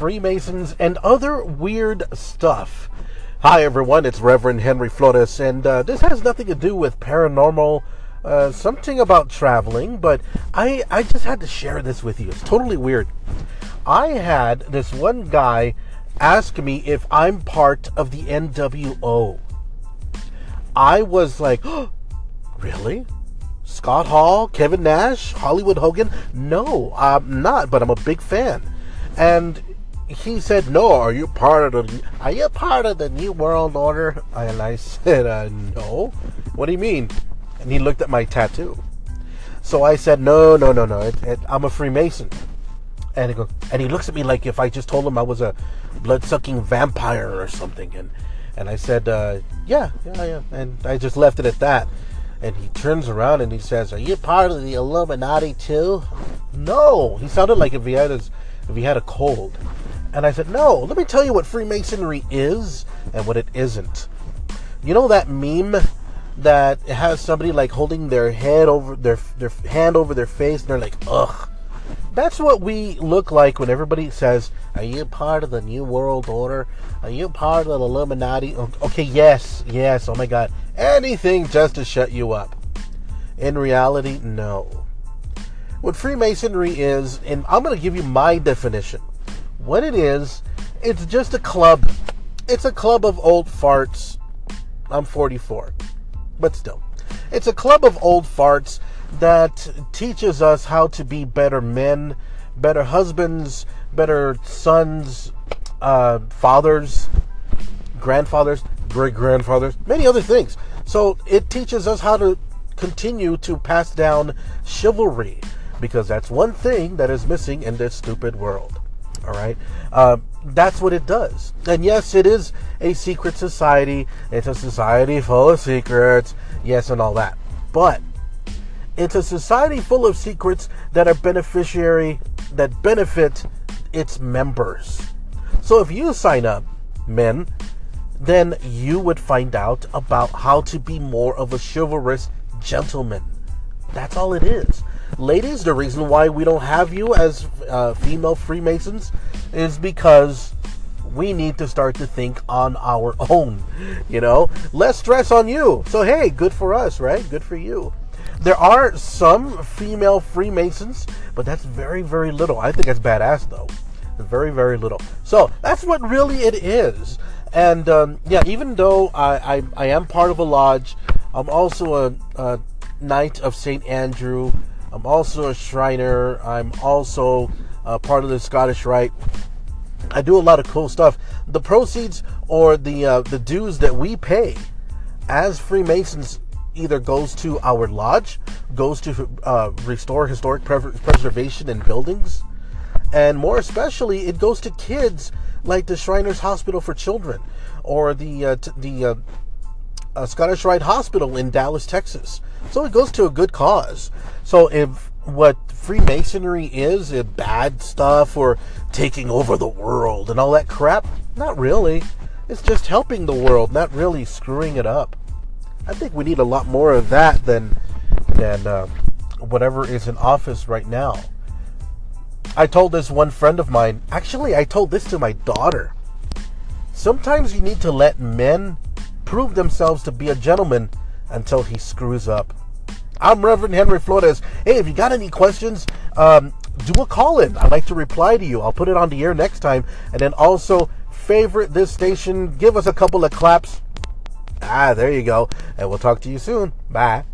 Freemasons, and other weird stuff. Hi everyone, it's Reverend Henry Flores, and this has nothing to do with paranormal, something about traveling, but I just had to share this with you. It's totally weird. I had this one guy ask me if I'm part of the NWO. I was like, oh, really? Scott Hall, Kevin Nash, Hollywood Hogan? No, I'm not, but I'm a big fan. And he said, no, are you part of the New World Order? And I said, no. What do you mean? And he looked at my tattoo. So I said, no, I'm a Freemason. And he looks at me like if I just told him I was a blood-sucking vampire or something. And I said, yeah. And I just left it at that. And he turns around and he says, are you part of the Illuminati too? No. He sounded like if he had a cold. And I said, no, let me tell you what Freemasonry is and what it isn't. You know that meme that has somebody like holding their head over their hand over their face, and they're like, ugh. That's what we look like when everybody says, are you part of the New World Order? Are you part of the Illuminati? Okay, yes, oh my God. Anything just to shut you up. In reality, no. What Freemasonry is, and I'm going to give you my definition. What it is, it's just a club. It's a club of old farts. I'm 44, but still. It's a club of old farts that teaches us how to be better men, better husbands, better sons, fathers, grandfathers, great-grandfathers, many other things. So it teaches us how to continue to pass down chivalry, because that's one thing that is missing in this stupid world. All right? That's what it does. And yes, it is a secret society. It's a society full of secrets. Yes, and all that. But it's a society full of secrets that benefit its members. So if you sign up, men, then you would find out about how to be more of a chivalrous gentleman. That's all it is. Ladies, the reason why we don't have you as female Freemasons is because we need to start to think on our own, you know? Less stress on you. So hey, good for us, right? Good for you. There are some female Freemasons, but that's very, very little. I think that's badass, though. Very, very little. So that's what really it is. And yeah, even though I am part of a lodge, I'm also a Knight of St. Andrew. I'm also a Shriner. I'm also part of the Scottish Rite. I do a lot of cool stuff. The proceeds or the dues that we pay as Freemasons either goes to our lodge, goes to restore historic preservation and buildings, and more especially, it goes to kids like the Shriners Hospital for Children, or the Scottish Rite Hospital in Dallas, Texas. So it goes to a good cause. So if what Freemasonry is bad stuff or taking over the world and all that crap, not really. It's just helping the world, not really screwing it up. I think we need a lot more of that than whatever is in office right now. I told this one friend of mine. Actually, I told this to my daughter. Sometimes you need to let men prove themselves to be a gentleman until he screws up. I'm Reverend Henry Flores. Hey, if you got any questions, do a call-in. I'd like to reply to you. I'll put it on the air next time. And then also, favorite this station. Give us a couple of claps. Ah, there you go. And we'll talk to you soon. Bye.